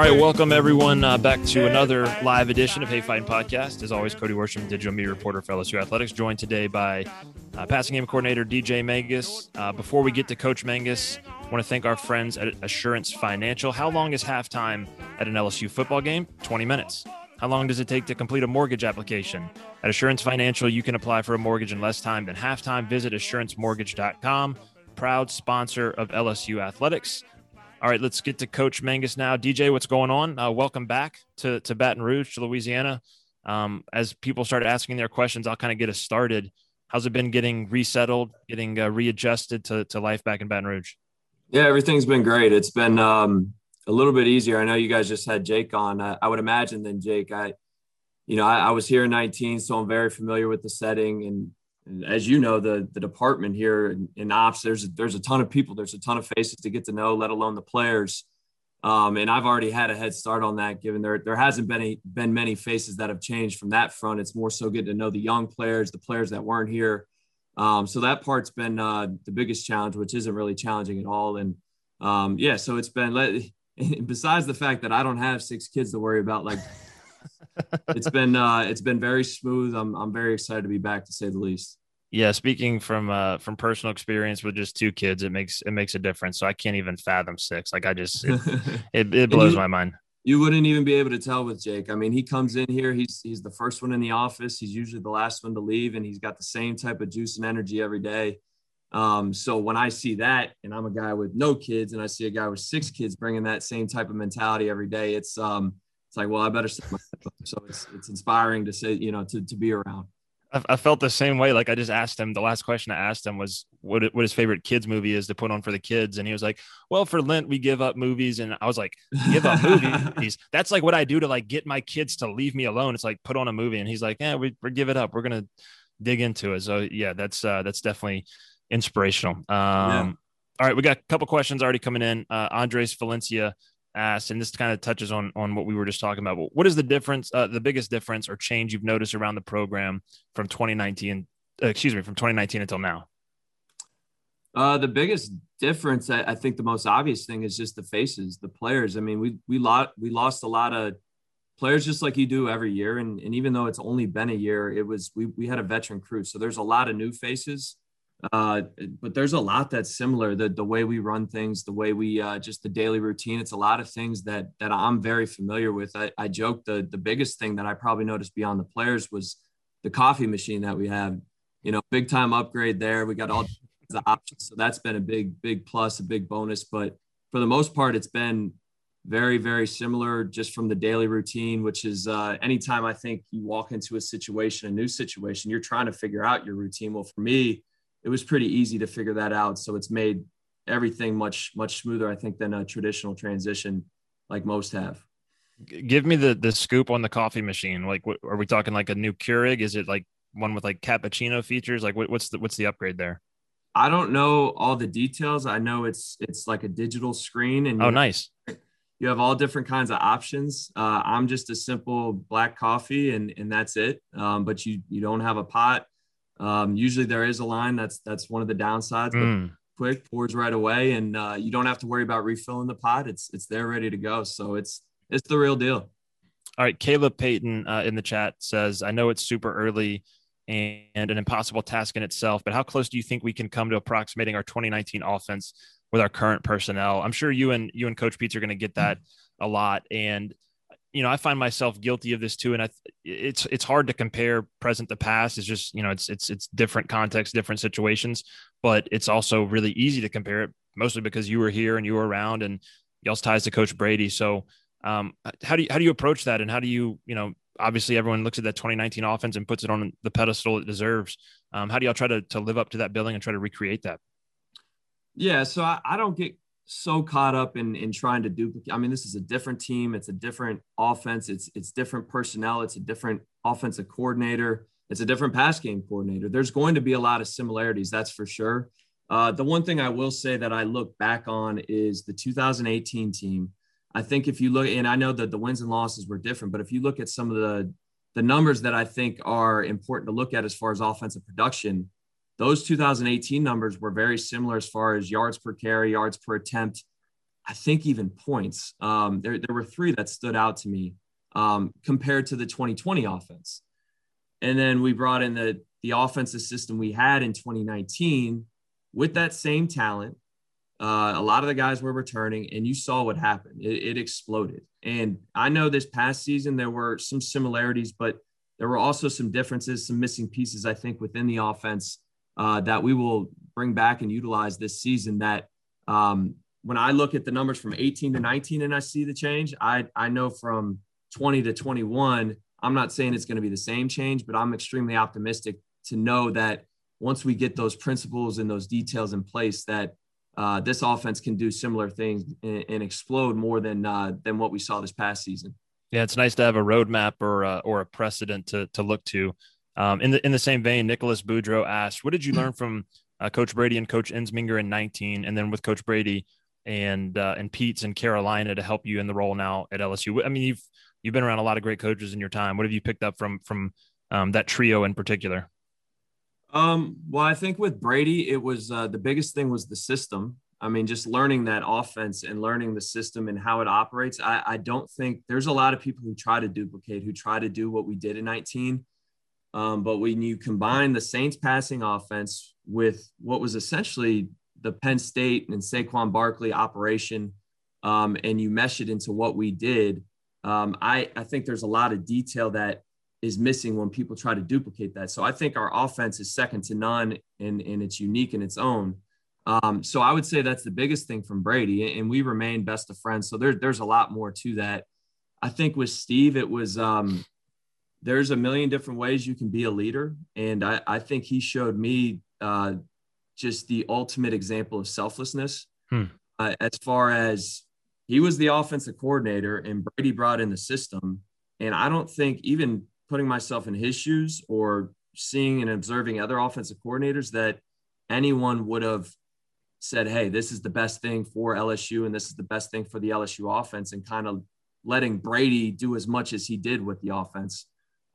All right, welcome everyone back to another live edition of Hey Fighting Podcast. As always, Cody Worsham, digital media reporter for LSU Athletics, joined today by passing game coordinator DJ Mangus. Before we get to Coach Mangus, I want to thank our friends at Assurance Financial. How long is halftime at an LSU football game? 20 minutes. How long does it take to complete a mortgage application? At Assurance Financial, you can apply for a mortgage in less time than halftime. Visit AssuranceMortgage.com, proud sponsor of LSU Athletics. All right, let's get to Coach Mangus now. DJ, what's going on? Welcome back to Baton Rouge, to Louisiana. As people start asking their questions, I'll kind of get us started. How's it been getting resettled, getting readjusted to life back in Baton Rouge? Yeah, everything's been great. It's been a little bit easier. I know you guys just had Jake on. I would imagine then, Jake, I was here in 19, so I'm very familiar with the setting. And as you know, the department here in ops, there's a ton of people, there's a ton of faces to get to know, let alone the players. And I've already had a head start on that, given there hasn't been many faces that have changed from that front. It's more so getting to know the young players, the players that weren't here. So that part's been the biggest challenge, which isn't really challenging at all. And so it's been, besides the fact that I don't have 6 kids to worry about, like it's been very smooth. I'm very excited to be back, to say the least. Yeah, speaking from personal experience with just 2 kids, it makes a difference. So I can't even fathom 6. Like it blows my mind. You wouldn't even be able to tell with Jake. I mean, he comes in here, he's the first one in the office. He's usually the last one to leave, and he's got the same type of juice and energy every day. So when I see that, and I'm a guy with no kids, and I see a guy with 6 kids bringing that same type of mentality every day, it's like, well, I better set myself up. So it's inspiring to say, to be around. I felt the same way. Like I just asked him, the last question I asked him was what his favorite kids movie is to put on for the kids. And he was like, well, for Lent, we give up movies. And I was like, give up movies? That's like what I do to like get my kids to leave me alone. It's like, put on a movie. And he's like, yeah, we give it up. We're going to dig into it. So yeah, that's definitely inspirational. Yeah. All right. We got a couple questions already coming in. Andres Valencia asked, and this kind of touches on what we were just talking about. What is the difference, the biggest difference or change you've noticed around the program from 2019 until now? The biggest difference, I think the most obvious thing is just the faces, the players. I mean, we lost a lot of players, just like you do every year. And even though it's only been a year, it was, we had a veteran crew. So there's a lot of new faces. But there's a lot that's similar, the way we run things, the way we just the daily routine. It's a lot of things that I'm very familiar with. I joke the biggest thing that I probably noticed beyond the players was the coffee machine that we have, big time upgrade there. We got all the options. So that's been a big plus, a big bonus. But for the most part, it's been very, very similar just from the daily routine, which is anytime I think you walk into a new situation, you're trying to figure out your routine. Well, for me, it was pretty easy to figure that out. So it's made everything much, much smoother, I think, than a traditional transition like most have. Give me the scoop on the coffee machine. Like, what, are we talking like a new Keurig? Is it like one with like cappuccino features? Like what's the upgrade there? I don't know all the details. I know it's like a digital screen. And nice. You have all different kinds of options. I'm just a simple black coffee and that's it. But you don't have a pot. Usually there is a line. That's one of the downsides, but quick, pours right away. And you don't have to worry about refilling the pot. It's there ready to go. So it's the real deal. All right. Caleb Payton in the chat says, I know it's super early and an impossible task in itself, but how close do you think we can come to approximating our 2019 offense with our current personnel? I'm sure you and Coach Pete are going to get that a lot. And I find myself guilty of this too. And it's hard to compare present to past. It's just, it's different contexts, different situations, but it's also really easy to compare it, mostly because you were here and you were around and y'all's ties to Coach Brady. So how do you approach that? And how do you, obviously everyone looks at that 2019 offense and puts it on the pedestal it deserves. How do y'all try to live up to that billing and try to recreate that? Yeah. So I don't get so caught up in trying to duplicate. I mean, this is a different team. It's a different offense. It's different personnel. It's a different offensive coordinator. It's a different pass game coordinator. There's going to be a lot of similarities. That's for sure. The one thing I will say that I look back on is the 2018 team. I think if you look, and I know that the wins and losses were different, but if you look at some of the numbers that I think are important to look at as far as offensive production, those 2018 numbers were very similar as far as yards per carry, yards per attempt. I think even points. There were three that stood out to me compared to the 2020 offense. And then we brought in the offensive system we had in 2019 with that same talent. A lot of the guys were returning, and you saw what happened. It exploded. And I know this past season there were some similarities, but there were also some differences, some missing pieces, I think, within the offense that we will bring back and utilize this season. That when I look at the numbers from 18 to 19 and I see the change, I know from 20 to 21, I'm not saying it's going to be the same change, but I'm extremely optimistic to know that once we get those principles and those details in place, that this offense can do similar things and explode more than what we saw this past season. Yeah, it's nice to have a roadmap or a precedent to look to. In the same vein, Nicholas Boudreaux asked, "What did you learn from Coach Brady and Coach Ensminger in 19, and then with Coach Brady and Pete's in Carolina to help you in the role now at LSU?" I mean, you've been around a lot of great coaches in your time. What have you picked up from that trio in particular? Well, I think with Brady, it was the biggest thing was the system. I mean, just learning that offense and learning the system and how it operates. I don't think there's a lot of people who try to do what we did in 19. But when you combine the Saints passing offense with what was essentially the Penn State and Saquon Barkley operation, and you mesh it into what we did, I think there's a lot of detail that is missing when people try to duplicate that. So I think our offense is second to none, and it's unique in its own. So I would say that's the biggest thing from Brady, and we remain best of friends. So there's a lot more to that. I think with Steve, it was there's a million different ways you can be a leader. And I think he showed me just the ultimate example of selflessness. As far as he was the offensive coordinator and Brady brought in the system. And I don't think even putting myself in his shoes or seeing and observing other offensive coordinators that anyone would have said, hey, this is the best thing for LSU and this is the best thing for the LSU offense, and kind of letting Brady do as much as he did with the offense.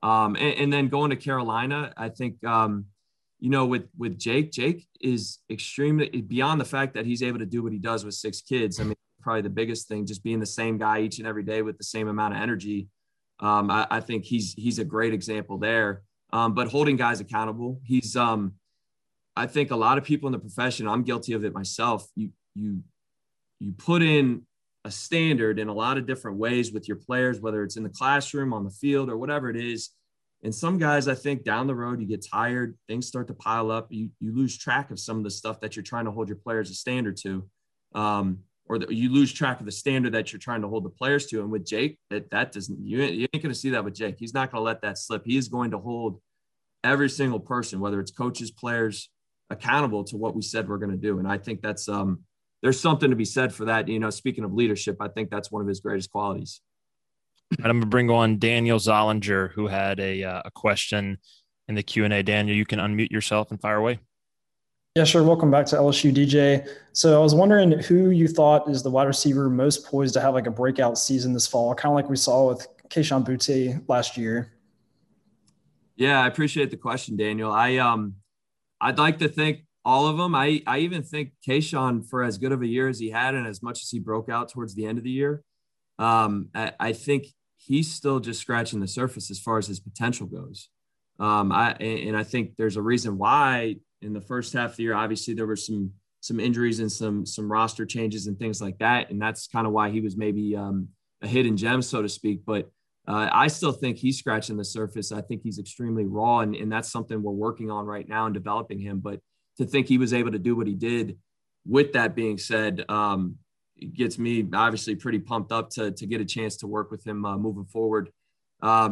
And then going to Carolina, I think, with Jake is extremely beyond the fact that he's able to do what he does with six kids. I mean, probably the biggest thing, just being the same guy each and every day with the same amount of energy. I think he's a great example there, but holding guys accountable. He's I think a lot of people in the profession, I'm guilty of it myself. You put in a standard in a lot of different ways with your players, whether it's in the classroom, on the field, or whatever it is. And some guys, I think down the road, you get tired, things start to pile up. You lose track of some of the stuff that you're trying to hold your players a standard to, you lose track of the standard that you're trying to hold the players to. And with Jake, you ain't going to see that with Jake. He's not going to let that slip. He is going to hold every single person, whether it's coaches, players, accountable to what we said we're going to do. And I think that's there's something to be said for that. You know, speaking of leadership, I think that's one of his greatest qualities. And I'm going to bring on Daniel Zollinger, who had a question in the Q&A. Daniel, you can unmute yourself and fire away. Yeah, sure. Welcome back to LSU, DJ. So I was wondering who you thought is the wide receiver most poised to have like a breakout season this fall, kind of like we saw with Kayshon Boutte last year. Yeah, I appreciate the question, Daniel. I'd like to think all of them. I even think Kayshon, for as good of a year as he had and as much as he broke out towards the end of the year, I think he's still just scratching the surface as far as his potential goes. I think there's a reason why. In the first half of the year, obviously there were some injuries and some roster changes and things like that. And that's kind of why he was maybe a hidden gem, so to speak. But I still think he's scratching the surface. I think he's extremely raw, and that's something we're working on right now and developing him. But to think he was able to do what he did, with that being said, it gets me obviously pretty pumped up to get a chance to work with him moving forward. I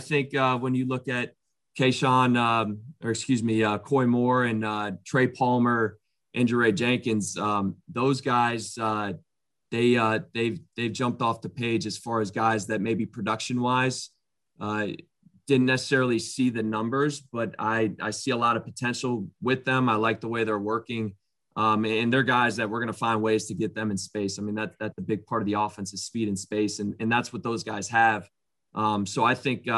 think when you look at Coy Moore and Trey Palmer, Andre Jenkins, those guys, they've jumped off the page as far as guys that maybe production-wise didn't necessarily see the numbers, but I see a lot of potential with them. I like the way they're working, and they're guys that we're going to find ways to get them in space. I mean, that's a big part of the offense is speed and space, and that's what those guys have. So I think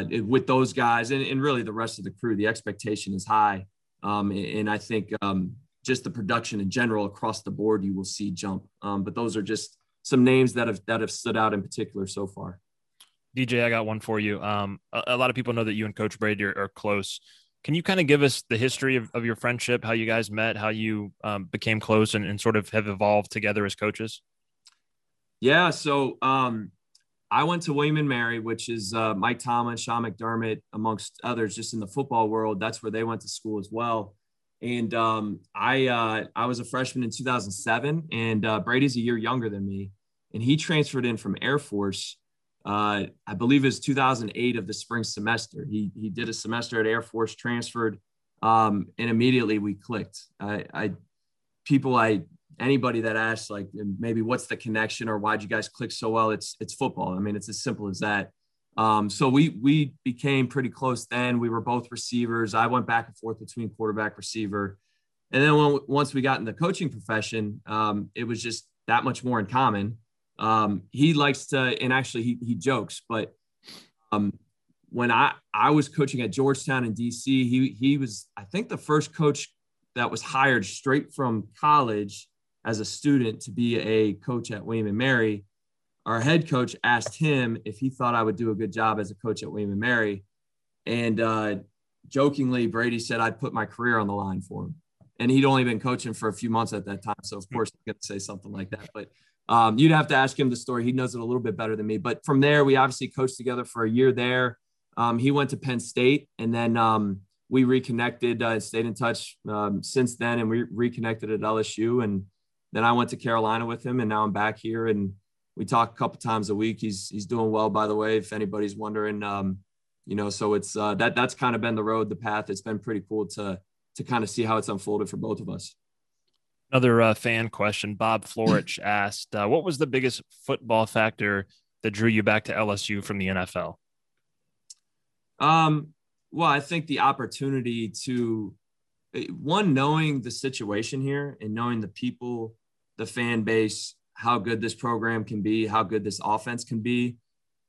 with those guys and really the rest of the crew, the expectation is high. And I think just the production in general across the board, you will see jump. But those are just some names that have stood out in particular so far. DJ, I got one for you. A lot of people know that you and Coach Brady are close. Can you kind of give us the history of your friendship, how you guys met, how you became close and sort of have evolved together as coaches? Yeah. So I went to William & Mary, which is Mike Thomas, Sean McDermott, amongst others, just in the football world. That's where they went to school as well. And I was a freshman in 2007, and Brady's a year younger than me. And he transferred in from Air Force. I believe it was 2008 of the spring semester. He did a semester at Air Force, transferred, and immediately we clicked. Anybody that asks, like, maybe what's the connection or why'd you guys click so well? It's football. I mean, it's as simple as that. So we became pretty close then. We were both receivers. I went back and forth between quarterback, receiver. And then once we got in the coaching profession, it was just that much more in common. He likes to, and actually he jokes, but when I was coaching at Georgetown in DC, he was, I think, the first coach that was hired straight from college as a student to be a coach at William & Mary. Our head coach asked him if he thought I would do a good job as a coach at William & Mary. And jokingly, Brady said I'd put my career on the line for him. And he'd only been coaching for a few months at that time. So, of course, I'm going to say something like that. But you'd have to ask him the story. He knows it a little bit better than me. But from there, we obviously coached together for a year there. He went to Penn State, and then we reconnected, stayed in touch since then, and we reconnected at LSU. And then I went to Carolina with him, and now I'm back here, and we talk a couple times a week. He's doing well, by the way, if anybody's wondering. So it's that's kind of been the road, the path. It's been pretty cool to kind of see how it's unfolded for both of us. Another fan question. Bob Florich asked, what was the biggest football factor that drew you back to LSU from the NFL? Well, I think the opportunity to, one, knowing the situation here and knowing the people, the fan base, how good this program can be, how good this offense can be.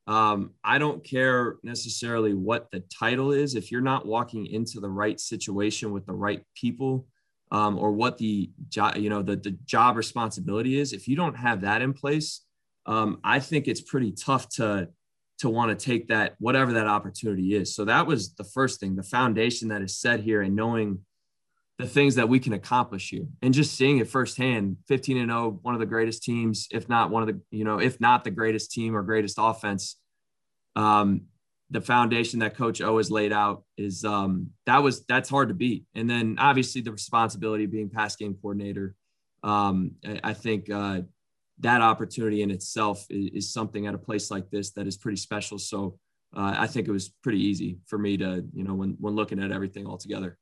I don't care necessarily what the title is. If you're not walking into the right situation with the right people, or what the job, the job responsibility is, if you don't have that in place, I think it's pretty tough to want to take that, whatever that opportunity is. So that was the first thing, the foundation that is set here and knowing the things that we can accomplish here and just seeing it firsthand. 15-0, one of the greatest teams, if not one of the, if not the greatest team or greatest offense. The foundation that Coach O has laid out is that's hard to beat. And then obviously the responsibility of being pass game coordinator. I think that opportunity in itself is something at a place like this that is pretty special. So I think it was pretty easy for me to, when looking at everything all together.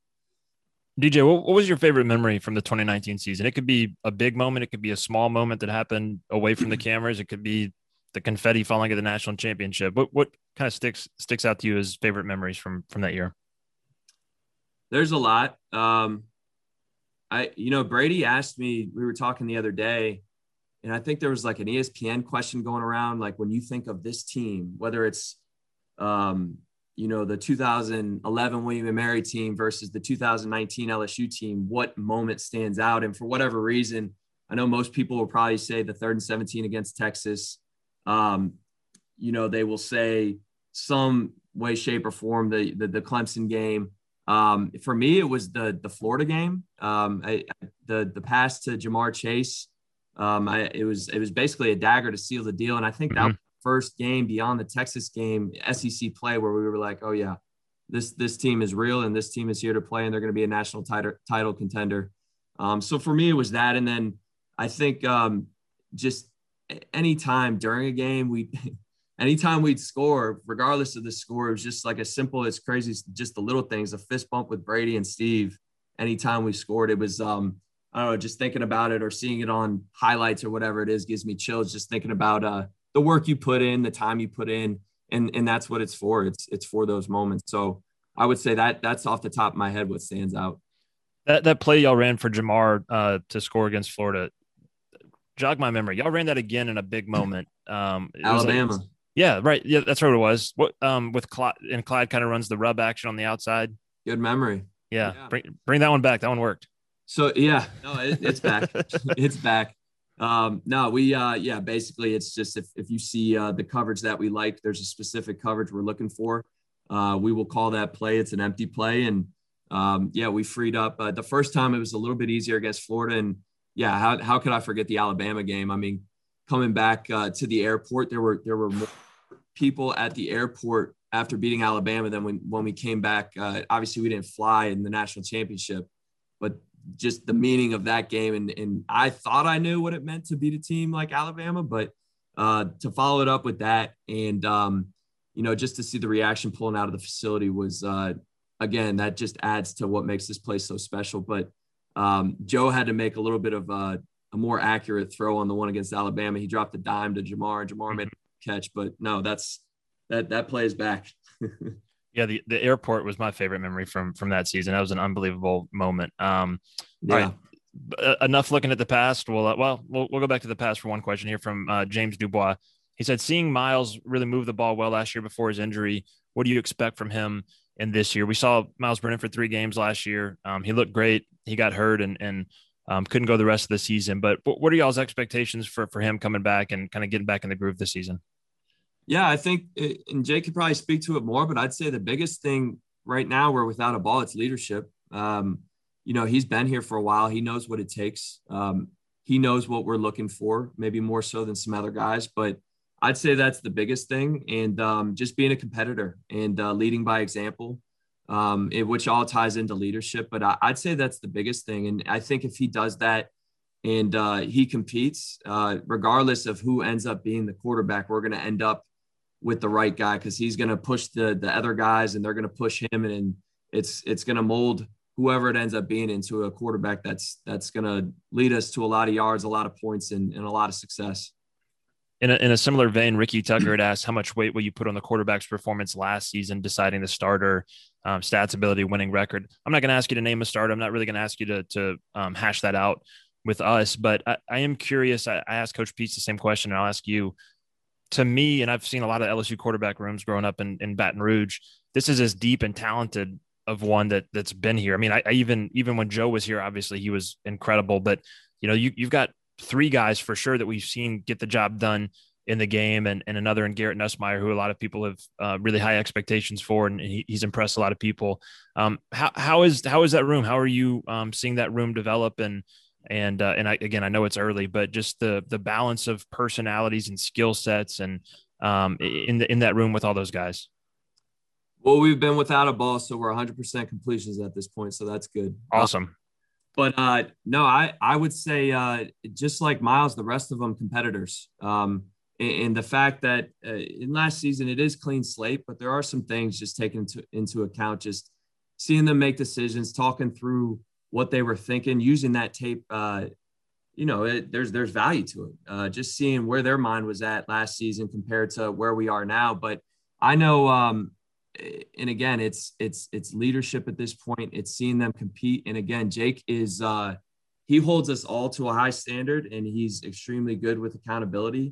DJ, what was your favorite memory from the 2019 season? It could be a big moment. It could be a small moment that happened away from the cameras. It could be the confetti falling at the national championship. What kind of sticks out to you as favorite memories from that year? There's a lot. Brady asked me, we were talking the other day, and I think there was like an ESPN question going around, like when you think of this team, whether it's, the 2011 William & Mary team versus the 2019 LSU team, what moment stands out? And for whatever reason, I know most people will probably say the 3rd and 17 against Texas. They will say some way, shape, or form, the Clemson game. For me, it was the Florida game. The pass to Jamar Chase. It was basically a dagger to seal the deal. And I think that was the first game beyond the Texas game, SEC play, where we were like, oh yeah, this team is real and this team is here to play and they're going to be a national title contender. So for me, it was that. And then I think just anytime during a game, anytime we'd score, regardless of the score, it was just like as simple, as crazy, just the little things, a fist bump with Brady and Steve. Anytime we scored, it was, I don't know, just thinking about it or seeing it on highlights or whatever it is gives me chills just thinking about the work you put in, the time you put in, and that's what it's for. It's for those moments. So I would say that's off the top of my head what stands out. That play y'all ran for Jamar to score against Florida, jog my memory. Y'all ran that again in a big moment. Alabama. Yeah, right. Yeah, that's what it was. What with Clyde kind of runs the rub action on the outside. Good memory. Yeah. Bring that one back. That one worked. So yeah, no, it's back. It's back. No, we, yeah, basically it's just, if you see the coverage that we like, there's a specific coverage we're looking for. We will call that play. It's an empty play. And yeah, we freed up. The first time it was a little bit easier against Florida. And yeah, how could I forget the Alabama game? I mean, coming back to the airport, there were more people at the airport after beating Alabama than when we came back. Obviously we didn't fly in the national championship, but just the meaning of that game. And I thought I knew what it meant to beat a team like Alabama, but to follow it up with that and, you know, just to see the reaction pulling out of the facility was, again, that just adds to what makes this place so special. But Joe had to make a little bit of a more accurate throw on the one against Alabama. He dropped a dime to Jamar. Jamar made a catch, but no, that play is back. Yeah, the airport was my favorite memory from that season. That was an unbelievable moment. Yeah. All right, enough looking at the past. We'll go back to the past for one question here from James Dubois. He said, seeing Miles really move the ball well last year before his injury, what do you expect from him in this year? We saw Miles Brennan for 3 games last year. He looked great. He got hurt and couldn't go the rest of the season. But what are y'all's expectations for him coming back and kind of getting back in the groove this season? Yeah, I think, and Jake could probably speak to it more, but I'd say the biggest thing right now, we're without a ball, it's leadership. You know, he's been here for a while. He knows what it takes. He knows what we're looking for, maybe more so than some other guys, but I'd say that's the biggest thing. And just being a competitor and leading by example, which all ties into leadership. But I'd say that's the biggest thing. And I think if he does that, and he competes, regardless of who ends up being the quarterback, we're going to end up with the right guy, because he's going to push the other guys and they're going to push him, and it's going to mold whoever it ends up being into a quarterback that's going to lead us to a lot of yards, a lot of points, and a lot of success. In a similar vein, Ricky Tucker had asked, how much weight will you put on the quarterback's performance last season, deciding the starter, stats ability, winning record? I'm not going to ask you to name a starter. I'm not really going to ask you to hash that out with us, but I am curious. I asked Coach Pete the same question, and I'll ask you. To me, and I've seen a lot of LSU quarterback rooms growing up in Baton Rouge, this is as deep and talented of one that's been here. I mean, I even when Joe was here, obviously he was incredible, but you know, you've got 3 guys for sure that we've seen get the job done in the game, and another in Garrett Nussmeyer, who a lot of people have really high expectations for, and he's impressed a lot of people. How is that room? How are you seeing that room develop? And again, I know it's early, but just the balance of personalities and skill sets, and in that room with all those guys. Well, we've been without a ball, so we're 100% completions at this point, so that's good. Awesome. But I would say just like Miles, the rest of them competitors. And the fact that in last season it is clean slate, but there are some things just taken into account, just seeing them make decisions, talking through what they were thinking, using that tape, you know, there's value to it. Just seeing where their mind was at last season compared to where we are now. But I know, and again, it's leadership at this point. It's seeing them compete. And again, Jake is, he holds us all to a high standard, and he's extremely good with accountability.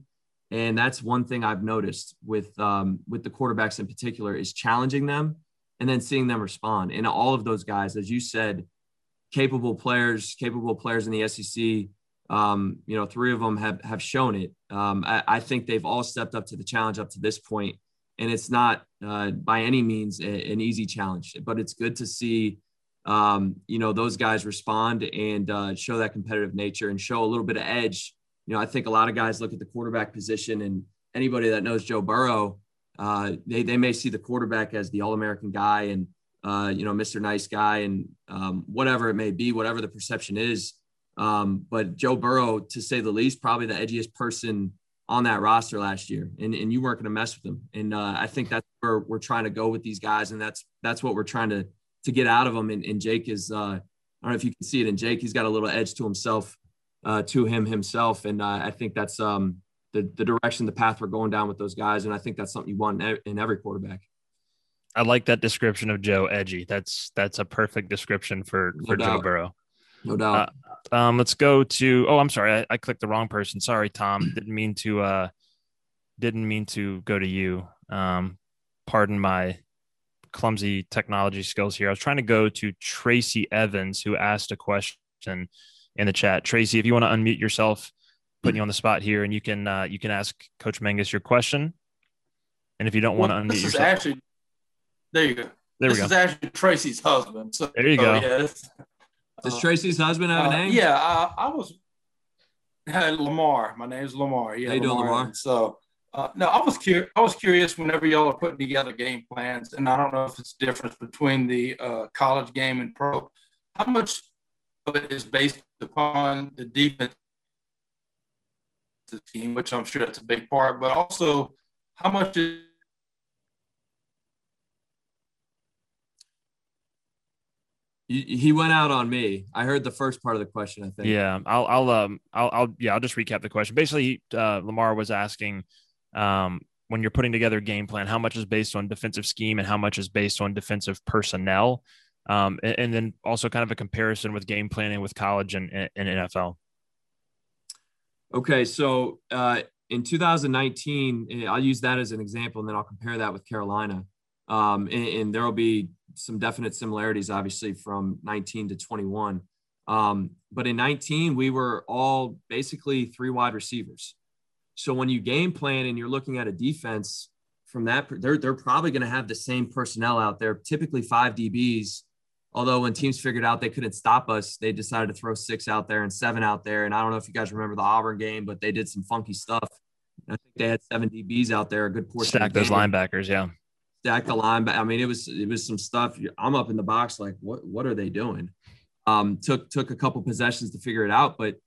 And that's one thing I've noticed with the quarterbacks in particular, is challenging them and then seeing them respond. And all of those guys, as you said, capable players in the SEC. You know, 3 of them have shown it. I think they've all stepped up to the challenge up to this point, and it's not by any means an easy challenge, but it's good to see, you know, those guys respond and show that competitive nature and show a little bit of edge. You know, I think a lot of guys look at the quarterback position, and anybody that knows Joe Burrow, they may see the quarterback as the All-American guy and, you know, Mr. Nice Guy, and whatever it may be, whatever the perception is. But Joe Burrow, to say the least, probably the edgiest person on that roster last year, and you weren't going to mess with him. And I think that's where we're trying to go with these guys, and that's what we're trying to get out of them. And Jake is, I don't know if you can see it in Jake, he's got a little edge to himself, himself. And I think that's the direction, the path we're going down with those guys. And I think that's something you want in every quarterback. I like that description of Joe, edgy. That's a perfect description for Joe Burrow. No doubt. Let's go to, I'm sorry. I clicked the wrong person. Sorry, Tom. Didn't mean to go to you. Pardon my clumsy technology skills here. I was trying to go to Tracy Evans, who asked a question and in the chat. Tracy, if you want to unmute yourself, putting you on the spot here, and you can ask Coach Mangus your question. And if you don't want to unmute yourself, actually, there you go. There we go. This is actually Tracy's husband. So, there you go. Yeah, does Tracy's husband have a name? Yeah, I was. Hey, Lamar. My name's Lamar. Yeah, how you doing, Lamar? So, no, I was curious whenever y'all are putting together game plans, and I don't know if it's difference between the college game and pro. How much of it is based upon the defense of the team, which I'm sure that's a big part, but also how much is he went out on me. I heard the first part of the question, I think. Yeah, I'll just recap the question. Basically, Lamar was asking, when you're putting together a game plan, how much is based on defensive scheme and how much is based on defensive personnel, and then also kind of a comparison with game planning with college and NFL. Okay, so in 2019, I'll use that as an example, and then I'll compare that with Carolina, and there will be some definite similarities, obviously, from 19 to 21. But in 19, we were all basically three wide receivers. So when you game plan and you're looking at a defense from that, they're probably going to have the same personnel out there, typically five DBs. Although when teams figured out they couldn't stop us, they decided to throw six out there and seven out there. And I don't know if you guys remember the Auburn game, but they did some funky stuff. And I think they had seven DBs out there, a good portion. Stack those linebackers, yeah. Stack the linebacker. I mean, it was some stuff. I'm up in the box like, what are they doing? Took a couple possessions to figure it out. But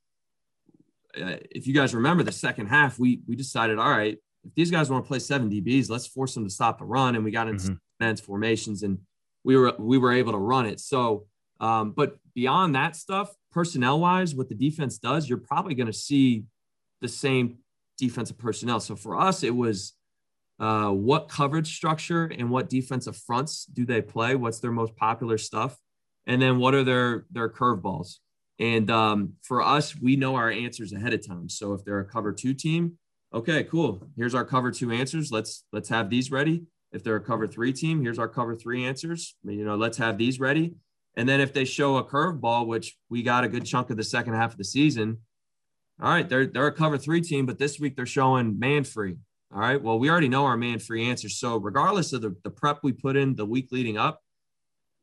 if you guys remember the second half, we decided, all right, if these guys want to play seven DBs, let's force them to stop the run. And we got into defense formations, and we were able to run it. So, but beyond that stuff, personnel-wise, what the defense does, you're probably going to see the same defensive personnel. So for us, it was what coverage structure and what defensive fronts do they play? What's their most popular stuff? And then what are their curveballs? And for us, we know our answers ahead of time. So if they're a cover two team, okay, cool. Here's our cover two answers. Let's have these ready. If they're a cover three team, here's our cover three answers. You know, let's have these ready. And then if they show a curveball, which we got a good chunk of the second half of the season, all right, they're a cover three team, but this week they're showing man free. All right, well, we already know our man-free answers. So regardless of the prep we put in the week leading up,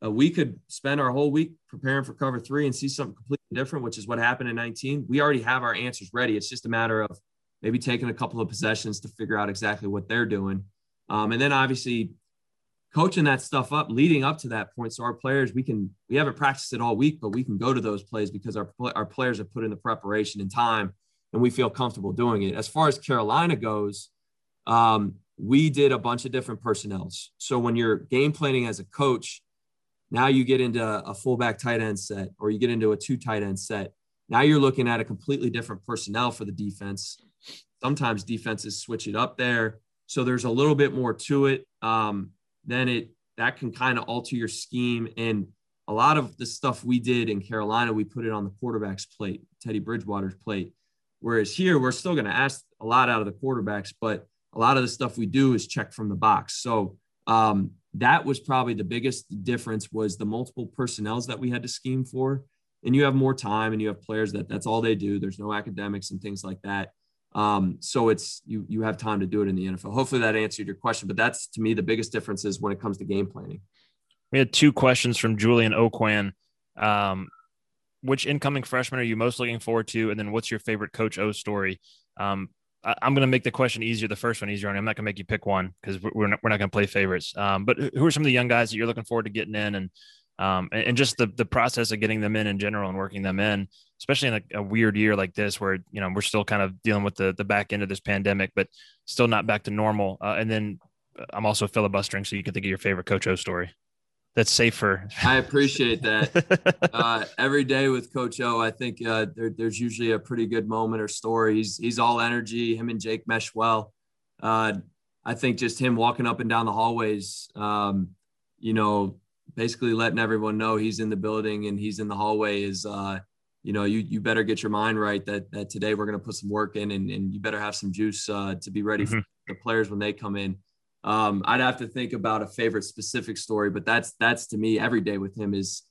we could spend our whole week preparing for cover three and see something completely different, which is what happened in 19. We already have our answers ready. It's just a matter of maybe taking a couple of possessions to figure out exactly what they're doing. And then obviously coaching that stuff up leading up to that point. So our players, we haven't practiced it all week, but we can go to those plays because our players have put in the preparation and time, and we feel comfortable doing it. As far as Carolina goes, we did a bunch of different personnels. So when you're game planning as a coach, now you get into a fullback tight end set, or you get into a two tight end set. Now you're looking at a completely different personnel for the defense. Sometimes defenses switch it up there. So there's a little bit more to it. That can kind of alter your scheme. And a lot of the stuff we did in Carolina, we put it on the quarterback's plate, Teddy Bridgewater's plate. Whereas here, we're still going to ask a lot out of the quarterbacks, but a lot of the stuff we do is check from the box. So that was probably the biggest difference, was the multiple personnels that we had to scheme for. And you have more time, and you have players that's all they do. There's no academics and things like that. So it's you have time to do it in the NFL. Hopefully that answered your question, but that's to me the biggest difference is when it comes to game planning. We had two questions from Julian Oquan. Which incoming freshman are you most looking forward to? And then what's your favorite Coach O story? I'm going to make the question easier, the first one easier, and I'm not going to make you pick one because we're not going to play favorites. But who are some of the young guys that you're looking forward to getting in, and just the process of getting them in general and working them in, especially in a weird year like this where, you know, we're still kind of dealing with the back end of this pandemic, but still not back to normal. And then I'm also filibustering, so you can think of your favorite Coach O story. That's safer. I appreciate that. Every day with Coach O, I think there's usually a pretty good moment or story. He's all energy. Him and Jake mesh well. I think just him walking up and down the hallways, you know, basically letting everyone know he's in the building and he's in the hallway is, you know, you better get your mind right that today we're going to put some work in, and you better have some juice to be ready for the players when they come in. I'd have to think about a favorite specific story, but that's to me every day with him is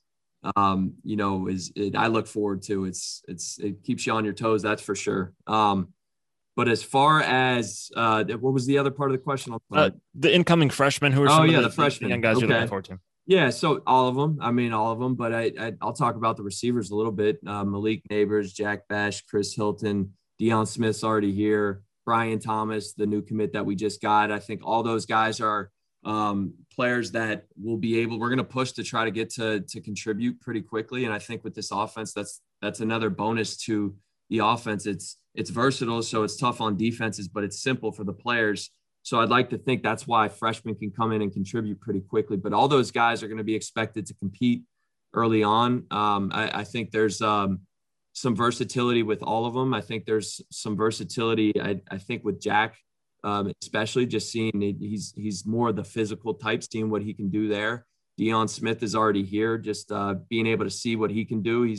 I look forward to. It keeps you on your toes, that's for sure. But as far as what was the other part of the question? The incoming freshmen who are the freshmen, young guys you're looking forward to. Yeah, so all of them. But I'll talk about the receivers a little bit. Malik Nabers, Jack Bash, Chris Hilton, Deion Smith's already here, Brian Thomas, the new commit that we just got. I think all those guys are players that we're going to push to try to get to contribute pretty quickly. And I think with this offense, that's another bonus to the offense. It's versatile, so it's tough on defenses, but it's simple for the players. So I'd like to think that's why freshmen can come in and contribute pretty quickly. But all those guys are going to be expected to compete early on. I think there's some versatility with all of them. I think there's some versatility, I think, with Jack, especially just seeing he's more the physical type, seeing what he can do there. Deion Smith is already here, just being able to see what he can do.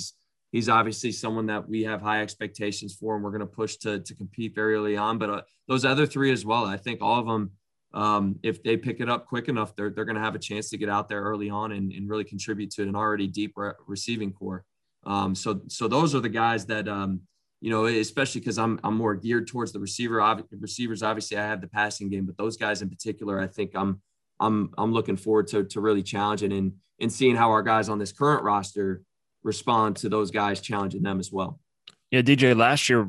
He's obviously someone that we have high expectations for, and we're going to push to compete very early on. But those other three as well, I think all of them, if they pick it up quick enough, they're going to have a chance to get out there early on and really contribute to an already deep receiving core. So those are the guys that, especially because I'm more geared towards the receivers. Obviously, I have the passing game, but those guys in particular, I think I'm looking forward to really challenging and seeing how our guys on this current roster respond to those guys challenging them as well. Yeah, DJ, last year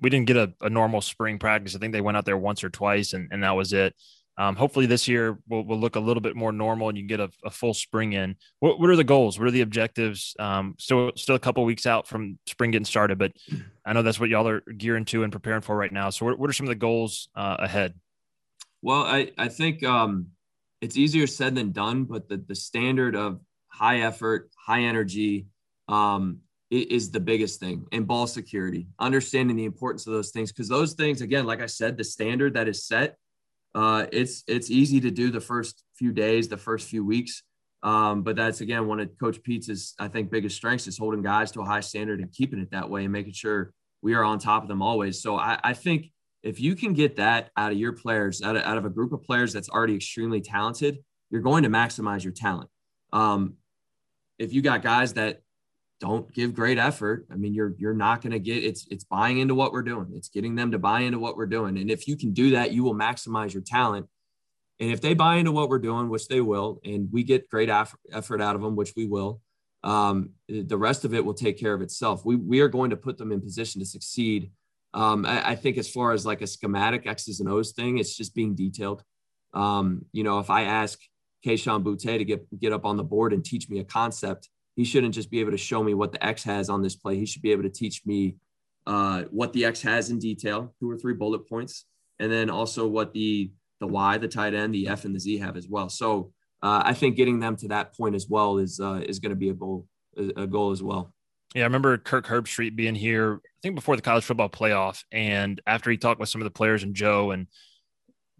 we didn't get a normal spring practice. I think they went out there once or twice and that was it. Hopefully this year we'll look a little bit more normal and you can get a full spring in. What are the goals? What are the objectives? Still a couple of weeks out from spring getting started, but I know that's what y'all are gearing to and preparing for right now. So what are some of the goals ahead? Well, I think it's easier said than done, but the standard of high effort, high energy, is the biggest thing, and ball security, understanding the importance of those things. Cause those things, again, like I said, the standard that is set, it's easy to do the first few days, the first few weeks. But that's, again, one of Coach Pete's, I think, biggest strengths is holding guys to a high standard and keeping it that way and making sure we are on top of them always. So I think if you can get that out of your players, out of a group of players that's already extremely talented, you're going to maximize your talent. If you got guys that don't give great effort, I mean, you're not going to get, it's buying into what we're doing. It's getting them to buy into what we're doing. And if you can do that, you will maximize your talent. And if they buy into what we're doing, which they will, and we get great effort out of them, which we will, the rest of it will take care of itself. We are going to put them in position to succeed. I think as far as like a schematic X's and O's thing, it's just being detailed. If I ask Kayshon Boutte to get up on the board and teach me a concept, he shouldn't just be able to show me what the X has on this play. He should be able to teach me what the X has in detail, 2 or 3 bullet points, and then also what the Y, the tight end, the F, and the Z have as well. So I think getting them to that point as well is going to be a goal as well. Yeah, I remember Kirk Herbstreit being here, I think before the college football playoff, and after he talked with some of the players and Joe, and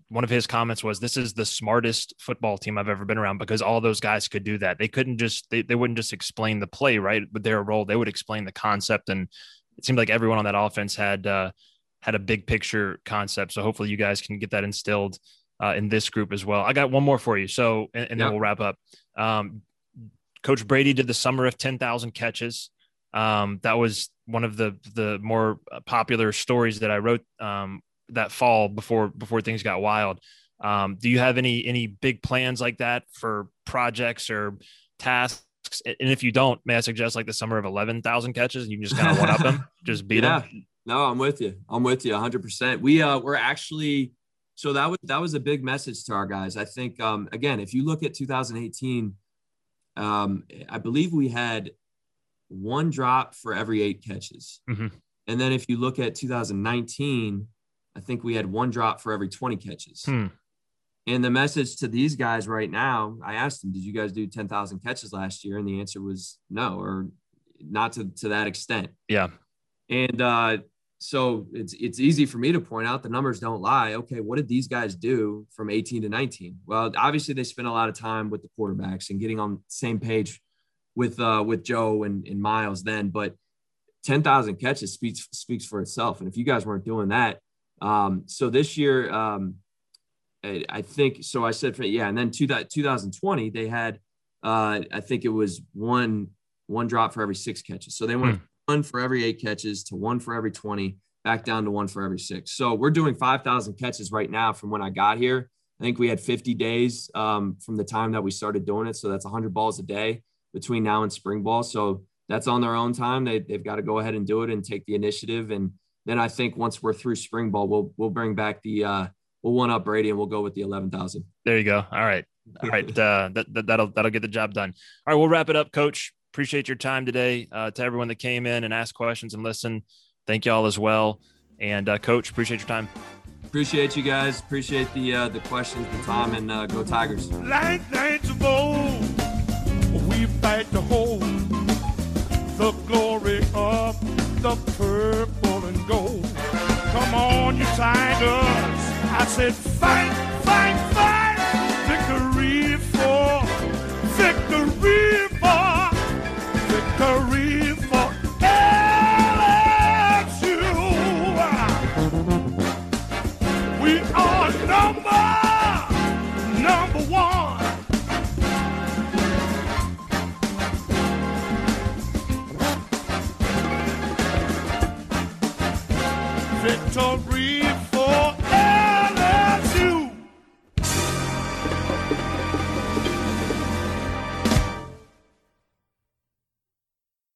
one of his comments was, this is the smartest football team I've ever been around, because all those guys could do that. They couldn't just, they wouldn't just explain the play, right? With their role, they would explain the concept. And it seemed like everyone on that offense had a big picture concept. So hopefully you guys can get that instilled in this group as well. I got one more for you. So, and then we'll wrap up. Coach Brady did the summer of 10,000 catches. That was one of the more popular stories that I wrote, that fall before things got wild. Do you have any big plans like that for projects or tasks? And if you don't, may I suggest like the summer of 11,000 catches and you can just kind of one-up them, just beat them? No, I'm with you 100%. We're actually, so that was a big message to our guys. I think, again, if you look at 2018, I believe we had 1 drop for every 8 catches. Mm-hmm. And then if you look at 2019, I think we had 1 drop for every 20 catches. And the message to these guys right now, I asked them, did you guys do 10,000 catches last year? And the answer was no, or not to that extent. Yeah. And so it's easy for me to point out the numbers don't lie. Okay, what did these guys do from 18 to 19? Well, obviously they spent a lot of time with the quarterbacks and getting on the same page with Joe and Miles then, but 10,000 catches speaks for itself. And if you guys weren't doing that, so this year, I think, so I said, and then 2020, they had, I think it was 1 one drop for every 6 catches. So they went one for every 8 catches to one for every 20, back down to one for every 6. So we're doing 5,000 catches right now from when I got here. I think we had 50 days from the time that we started doing it. So that's 100 balls a day between now and spring ball. So that's on their own time. They've got to go ahead and do it and take the initiative. And then I think once we're through spring ball, we'll bring back the we'll one up Brady and we'll go with the 11,000. There you go. All right. That'll get the job done. All right. We'll wrap it up, Coach. Appreciate your time today. To everyone that came in and asked questions and listened, thank y'all as well. And Coach, appreciate your time. Appreciate you guys. Appreciate the questions, the time, and go Tigers. Like nights of old, we fight to hold the glory of the purple and gold. Come on, you Tigers. I said fight, fight, fight. Victory for, victory for, victory for LSU. We are number one. Victory.